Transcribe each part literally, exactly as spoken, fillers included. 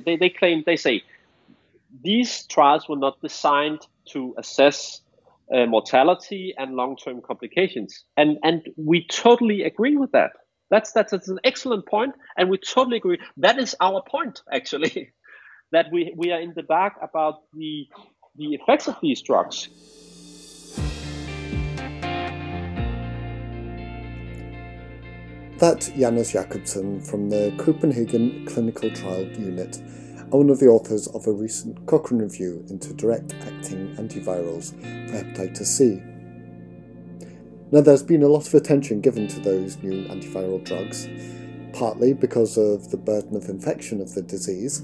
they, they claim, they say, these trials were not designed to assess uh, mortality and long-term complications. And, and we totally agree with that. That's, that's, that's an excellent point, and we totally agree. That is our point, actually, that we, we are in the dark about the, the effects of these drugs. That's Janus Jakobsen from the Copenhagen Clinical Trial Unit, and one of the authors of a recent Cochrane review into direct-acting antivirals for hepatitis C. Now, there's been a lot of attention given to those new antiviral drugs, partly because of the burden of infection of the disease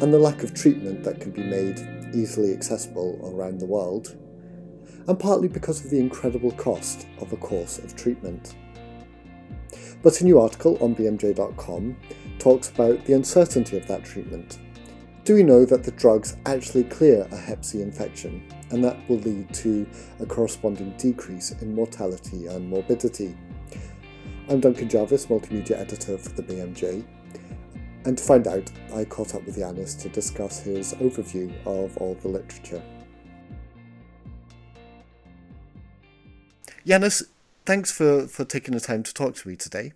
and the lack of treatment that can be made easily accessible around the world, and partly because of the incredible cost of a course of treatment. But a new article on B M J dot com talks about the uncertainty of that treatment. Do we know that the drugs actually clear a hep C infection, and that will lead to a corresponding decrease in mortality and morbidity? I'm Duncan Jarvis, multimedia editor for the B M J, and to find out, I caught up with Janus to discuss his overview of all the literature. Janus, thanks for, for taking the time to talk to me today.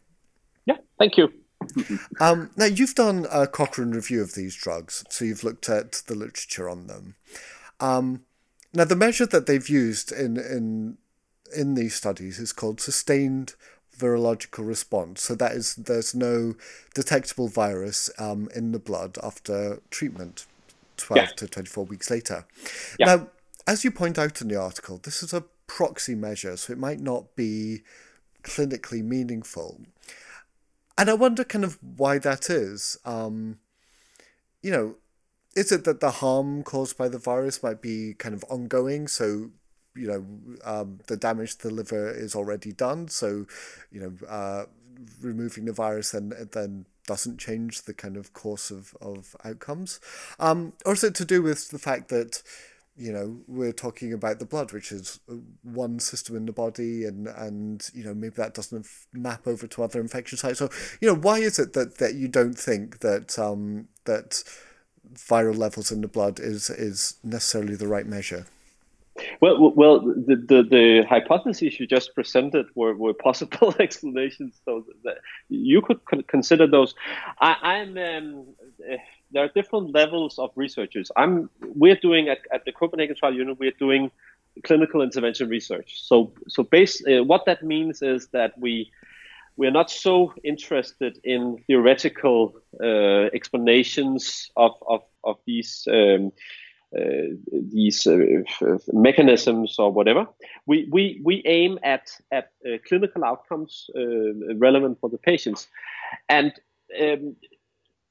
Yeah, thank you. um, now, you've done a Cochrane review of these drugs, so you've looked at the literature on them. Um, now, the measure that they've used in, in, in these studies is called sustained virological response. So that is, there's no detectable virus um, in the blood after treatment, twelve yeah. to twenty-four weeks later. Yeah. Now, as you point out in the article, this is a proxy measure, so it might not be clinically meaningful. And I wonder kind of why that is. Um, you know, is it that the harm caused by the virus might be kind of ongoing? So, you know, um, the damage to the liver is already done. So, you know, uh, removing the virus then then doesn't change the kind of course of, of outcomes. Um, or is it to do with the fact that, you know, we're talking about the blood, which is one system in the body, and, and you know, maybe that doesn't map over to other infection sites. So, you know, why is it that, that you don't think that um, that viral levels in the blood is is necessarily the right measure? Well, well, the the, the hypotheses you just presented were, were possible explanations, so that you could consider those. I, I'm. Um, uh, There are different levels of researchers. I'm, we're doing, at, at the Copenhagen Trial Unit, we're doing clinical intervention research. So so base, uh, what that means is that we, we're not so interested in theoretical uh, explanations of, of, of these um, uh, these uh, mechanisms or whatever. We we, we aim at, at uh, clinical outcomes uh, relevant for the patients. And um,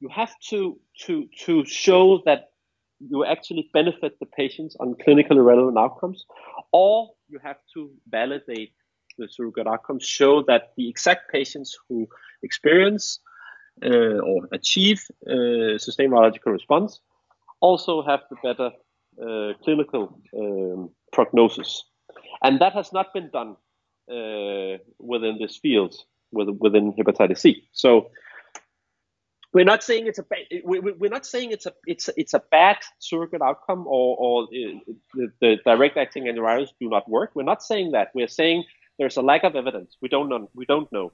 you have to, to to show that you actually benefit the patients on clinically relevant outcomes, or you have to validate the surrogate outcomes, show that the exact patients who experience uh, or achieve uh, sustained virological response also have the better uh, clinical um, prognosis. And that has not been done uh, within this field, within hepatitis C. So We're not saying it's a ba- we're not saying it's a it's a, it's a bad surrogate outcome, or, or the, the direct-acting antivirals do not work. We're not saying that. We're saying there's a lack of evidence. We don't know. We don't know.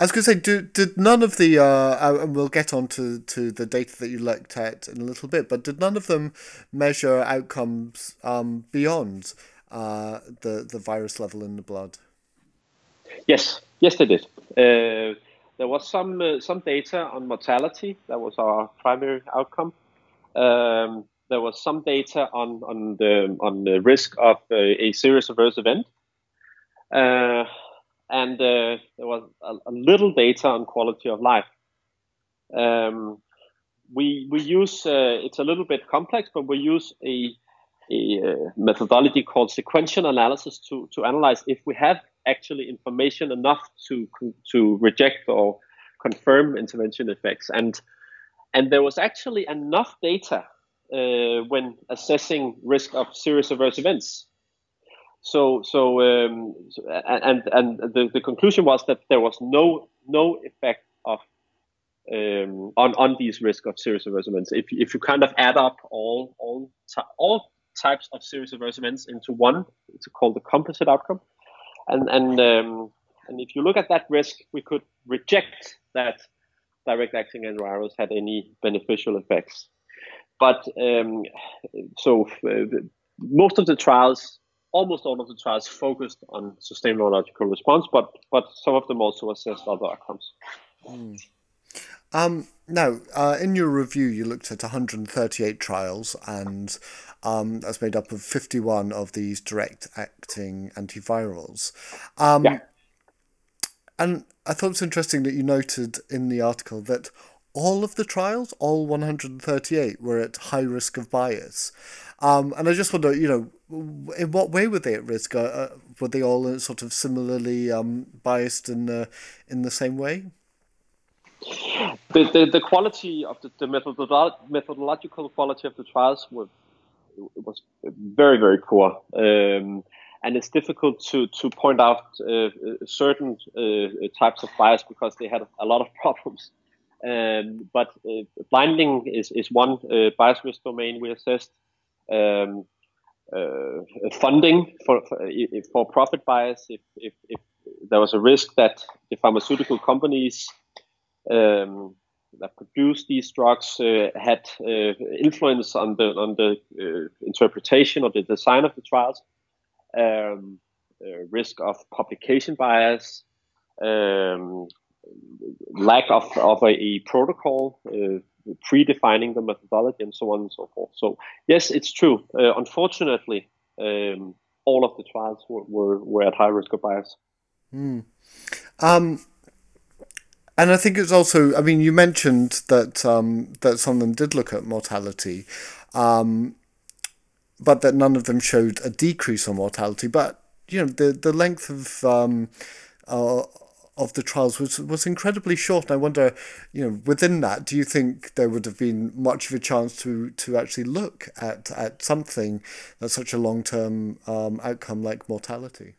I was going to say, do, did none of the uh, and we'll get on to, to the data that you looked at in a little bit, but did none of them measure outcomes um, beyond uh, the the virus level in the blood? Yes, yes, they did. Uh, There was some uh, some data on mortality. That was our primary outcome. Um, there was some data on on the on the risk of uh, a serious adverse event, uh, and uh, there was a, a little data on quality of life. Um, we we use uh, it's a little bit complex, but we use a a methodology called sequential analysis to to analyze if we have actually information enough to to reject or confirm intervention effects, and and there was actually enough data uh, when assessing risk of serious adverse events. So so um, and and the, the conclusion was that there was no no effect of um, on on these risk of serious adverse events. If if you kind of add up all all all types of serious adverse events into one, it's called the composite outcome. And and um, and if you look at that risk, we could reject that direct-acting antivirals had any beneficial effects. But um, so uh, most of the trials, almost all of the trials, focused on sustained virological response, but but some of them also assessed other outcomes. Mm. Um, now, uh, in your review, you looked at one hundred thirty-eight trials, and um, that's made up of fifty-one of these direct-acting antivirals. Um, yeah. And I thought it was interesting that you noted in the article that all of the trials, all one hundred thirty-eight, were at high risk of bias. Um, and I just wonder, you know, in what way were they at risk? Uh, were they all sort of similarly um, biased in the, in the same way? The, the, the quality of the, the methodolo- methodological quality of the trials was, was very, very poor. Um, and it's difficult to, to point out uh, certain uh, types of bias because they had a lot of problems. Um, but uh, blinding is, is one uh, bias risk domain we assessed. Um, uh, funding for, for, for profit bias, if, if, if there was a risk that the pharmaceutical companies Um, that produce these drugs uh, had uh, influence on the on the uh, interpretation or the design of the trials. Um, uh, risk of publication bias, um, lack of of a, a protocol, uh, predefining the methodology, and so on and so forth. So yes, it's true. Uh, unfortunately, um, all of the trials were, were were at high risk of bias. Mm. Um. And I think it's also, I mean, you mentioned that um, that some of them did look at mortality, um, but that none of them showed a decrease on mortality. But, you know, the, the length of um, uh, of the trials was, was incredibly short. And I wonder, you know, within that, do you think there would have been much of a chance to, to actually look at, at something that's such a long-term um, outcome like mortality?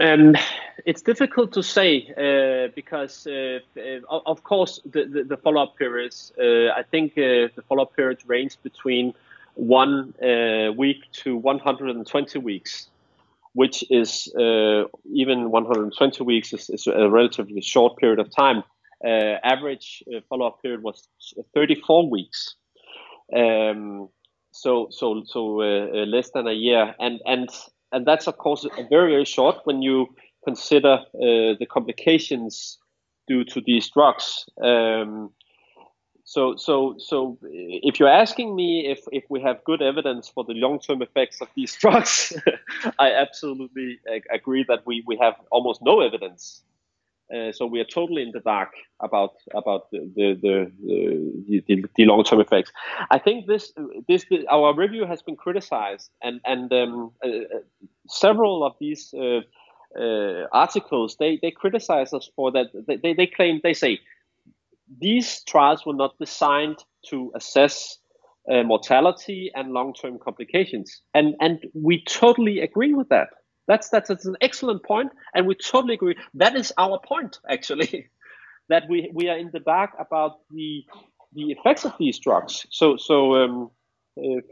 Um, it's difficult to say uh, because, uh, uh, of course, the, the, the follow-up periods, uh, I think uh, the follow-up period ranged between one uh, week to one hundred twenty weeks, which is uh, even one hundred twenty weeks is, is a relatively short period of time. Uh, average uh, follow-up period was thirty-four weeks. Um, so, so, so uh, less than a year. And, and, And that's, of course, very, very short when you consider uh, the complications due to these drugs. Um, so, so, so, if you're asking me if, if we have good evidence for the long-term effects of these drugs, I absolutely agree that we, we have almost no evidence. Uh, so we are totally in the dark about about the the, the, the, the, the long term effects. I think this, this this our review has been criticized, and and um, uh, several of these uh, uh, articles they, they criticize us for that. They they claim they say these trials were not designed to assess uh, mortality and long term complications, and and we totally agree with that. That's, that's that's an excellent point, and we totally agree. That is our point, actually, that we, we are in the dark about the the effects of these drugs. So so um, uh,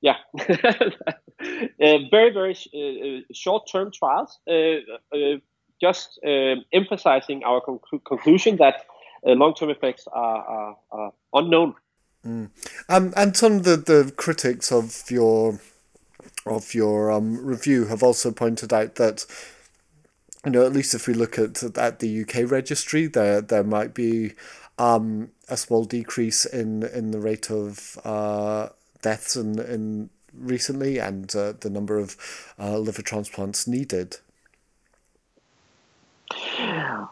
yeah, uh, very very sh- uh, short term trials. Uh, uh, just uh, emphasizing our conc- conclusion that uh, long term effects are, are, are unknown. Mm. Um, and some of the, the critics of your. of your um, review have also pointed out that, you know, at least if we look at at the U K registry, there there might be um, a small decrease in, in the rate of uh, deaths in, in recently and uh, the number of uh, liver transplants needed.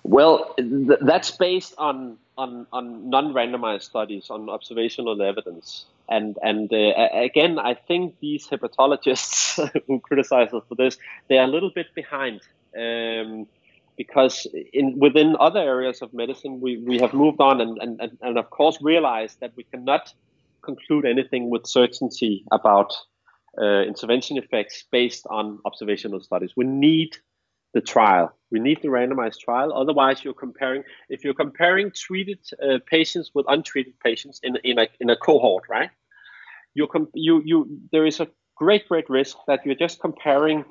Well, th- that's based on, on, on non-randomized studies, on observational evidence. And and uh, again, I think these hepatologists who criticize us for this, they are a little bit behind um, because in within other areas of medicine, we, we have moved on and, and, and of course realized that we cannot conclude anything with certainty about uh, intervention effects based on observational studies. We need the trial. We need the randomized trial. Otherwise, you're comparing, if you're comparing treated uh, patients with untreated patients in in a in a cohort, right? You you you there is a great great risk that you're just comparing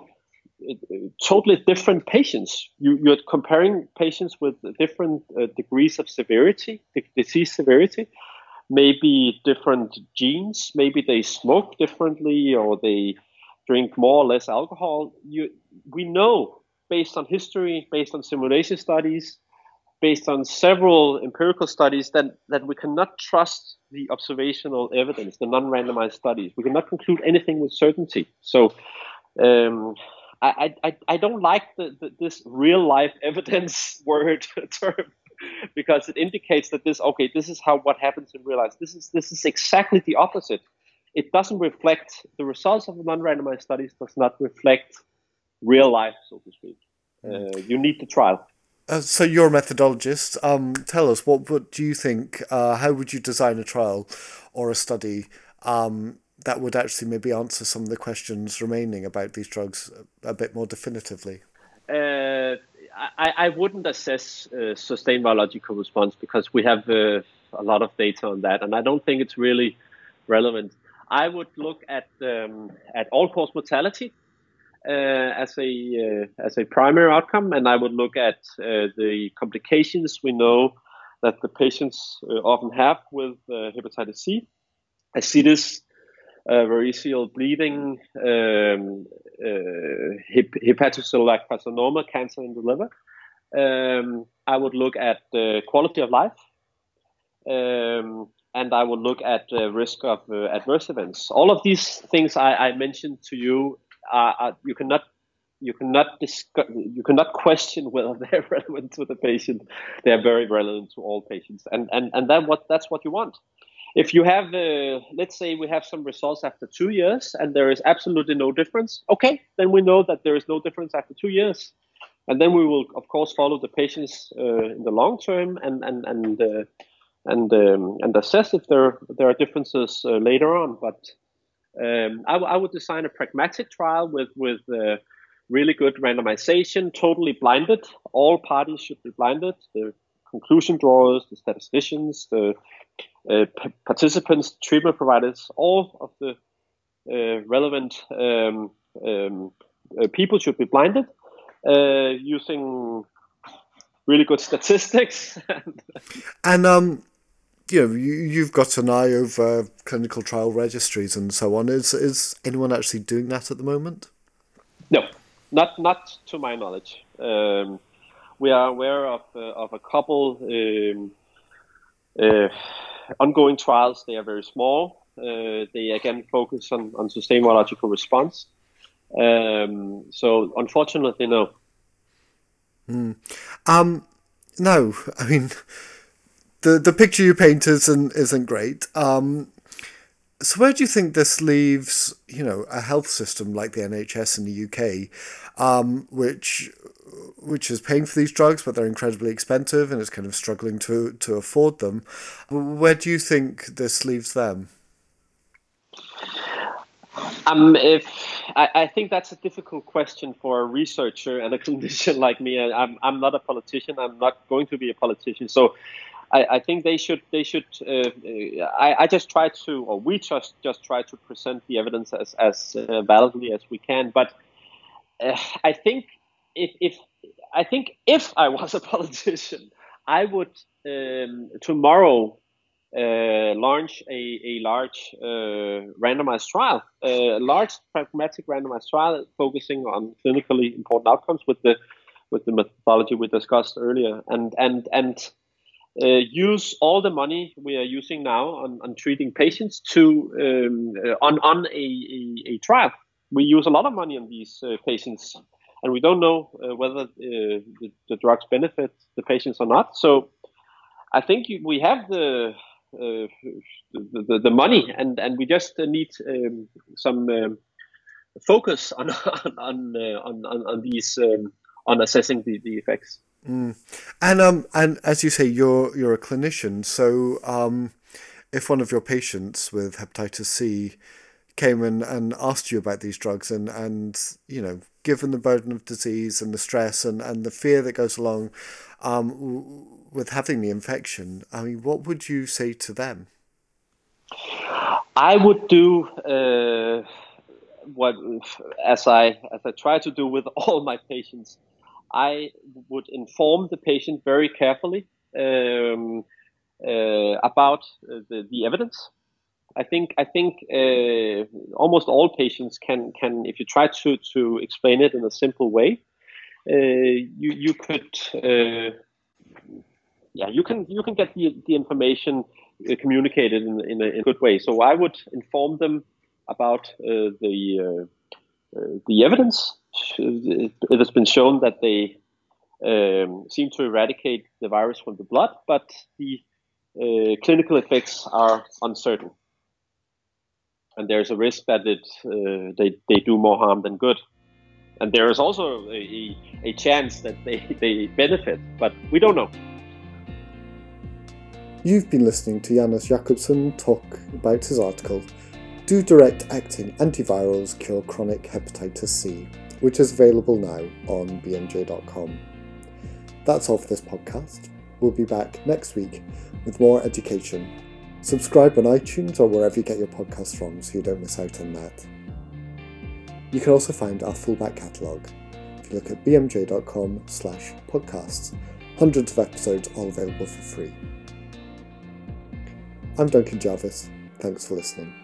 totally different patients. You you're comparing patients with different uh, degrees of severity, disease severity, maybe different genes, maybe they smoke differently or they drink more or less alcohol. You we know. Based on history, based on simulation studies, based on several empirical studies, that, that we cannot trust the observational evidence, the non-randomized studies. We cannot conclude anything with certainty. So um, I, I, I don't like the, the, this real-life evidence word term, because it indicates that this, okay, this is how what happens in real life. This is, this is exactly the opposite. It doesn't reflect, the results of the non-randomized studies does not reflect real life, so to speak. Uh, you need the trial. Uh, so you're a methodologist. Um, tell us, what, what do you think, uh, how would you design a trial or a study um, that would actually maybe answer some of the questions remaining about these drugs a bit more definitively? Uh, I, I wouldn't assess uh, sustained virological response, because we have uh, a lot of data on that, and I don't think it's really relevant. I would look at, um, at all-cause mortality, Uh, as a uh, as a primary outcome, and I would look at uh, the complications we know that the patients uh, often have with uh, hepatitis C, ascites, uh, variceal bleeding, um, uh, hep- hepatocellular carcinoma, cancer in the liver. Um, I would look at uh, quality of life, um, and I would look at uh, risk of uh, adverse events. All of these things I, I mentioned to you. Uh, you cannot, you cannot discuss, you cannot question whether they're relevant to the patient. They are very relevant to all patients, and and and that what that's what you want. If you have, uh, let's say, we have some results after two years, and there is absolutely no difference. Okay, then we know that there is no difference after two years, and then we will of course follow the patients uh, in the long term and and and uh, and um, and assess if there there are differences uh, later on, but. Um, I, I would design a pragmatic trial with with uh, really good randomization, totally blinded. All parties should be blinded. The conclusion drawers, the statisticians, the uh, p- participants, treatment providers, all of the uh, relevant um, um, uh, people should be blinded uh, using really good statistics. and um. You know, you, you've got an eye over clinical trial registries and so on. Is is anyone actually doing that at the moment? No, not not to my knowledge. Um, we are aware of uh, of a couple um, uh, ongoing trials. They are very small. Uh, they again focus on, on sustained virological response. Um, so unfortunately, no. Mm. Um, no, I mean. The the picture you paint isn't isn't great. Um, so where do you think this leaves, you know, a health system like the N H S in the U K, um, which which is paying for these drugs, but they're incredibly expensive and it's kind of struggling to to afford them? Where do you think this leaves them? Um, if I, I think that's a difficult question for a researcher and a clinician like me. I, I'm I'm not a politician. I'm not going to be a politician. So. I, I think they should. They should. Uh, I, I just try to, or we just just try to present the evidence as as uh, validly as we can. But uh, I think if if I think if I was a politician, I would um, tomorrow uh, launch a a large uh, randomized trial, a large pragmatic randomized trial focusing on clinically important outcomes with the with the methodology we discussed earlier, and and and. Uh, use all the money we are using now on, on treating patients to um, uh, on on a, a, a trial. We use a lot of money on these uh, patients, and we don't know uh, whether uh, the, the drugs benefit the patients or not. So, I think you, we have the, uh, the, the the money, and, and we just need um, some um, focus on on on, uh, on, on, on these um, on assessing the, the effects. Mm. And um and as you say, you're you're a clinician, so um if one of your patients with hepatitis C came and, and asked you about these drugs and, and, you know, given the burden of disease and the stress and, and the fear that goes along um, w- with having the infection, I mean, what would you say to them? I would do uh, what, as I, as I try to do with all my patients, I would inform the patient very carefully um, uh, about the, the evidence. I think I think uh, almost all patients can, can, if you try to, to explain it in a simple way, uh, you you could uh, yeah you can you can get the, the information communicated in in a, in a good way. So I would inform them about uh, the uh, uh, the evidence. It has been shown that they um, seem to eradicate the virus from the blood, but the uh, clinical effects are uncertain. And there's a risk that it uh, they they do more harm than good, and there is also a a chance that they they benefit, but we don't know. You've been listening to Janus Jakobsen talk about his article, "Do Direct-Acting Antivirals Cure Chronic Hepatitis C?", which is available now on b m j dot com. That's all for this podcast. We'll be back next week with more education. Subscribe on iTunes or wherever you get your podcasts from so you don't miss out on that. You can also find our full back catalogue if you look at b m j dot com slash podcasts. Hundreds of episodes all available for free. I'm Duncan Jarvis. Thanks for listening.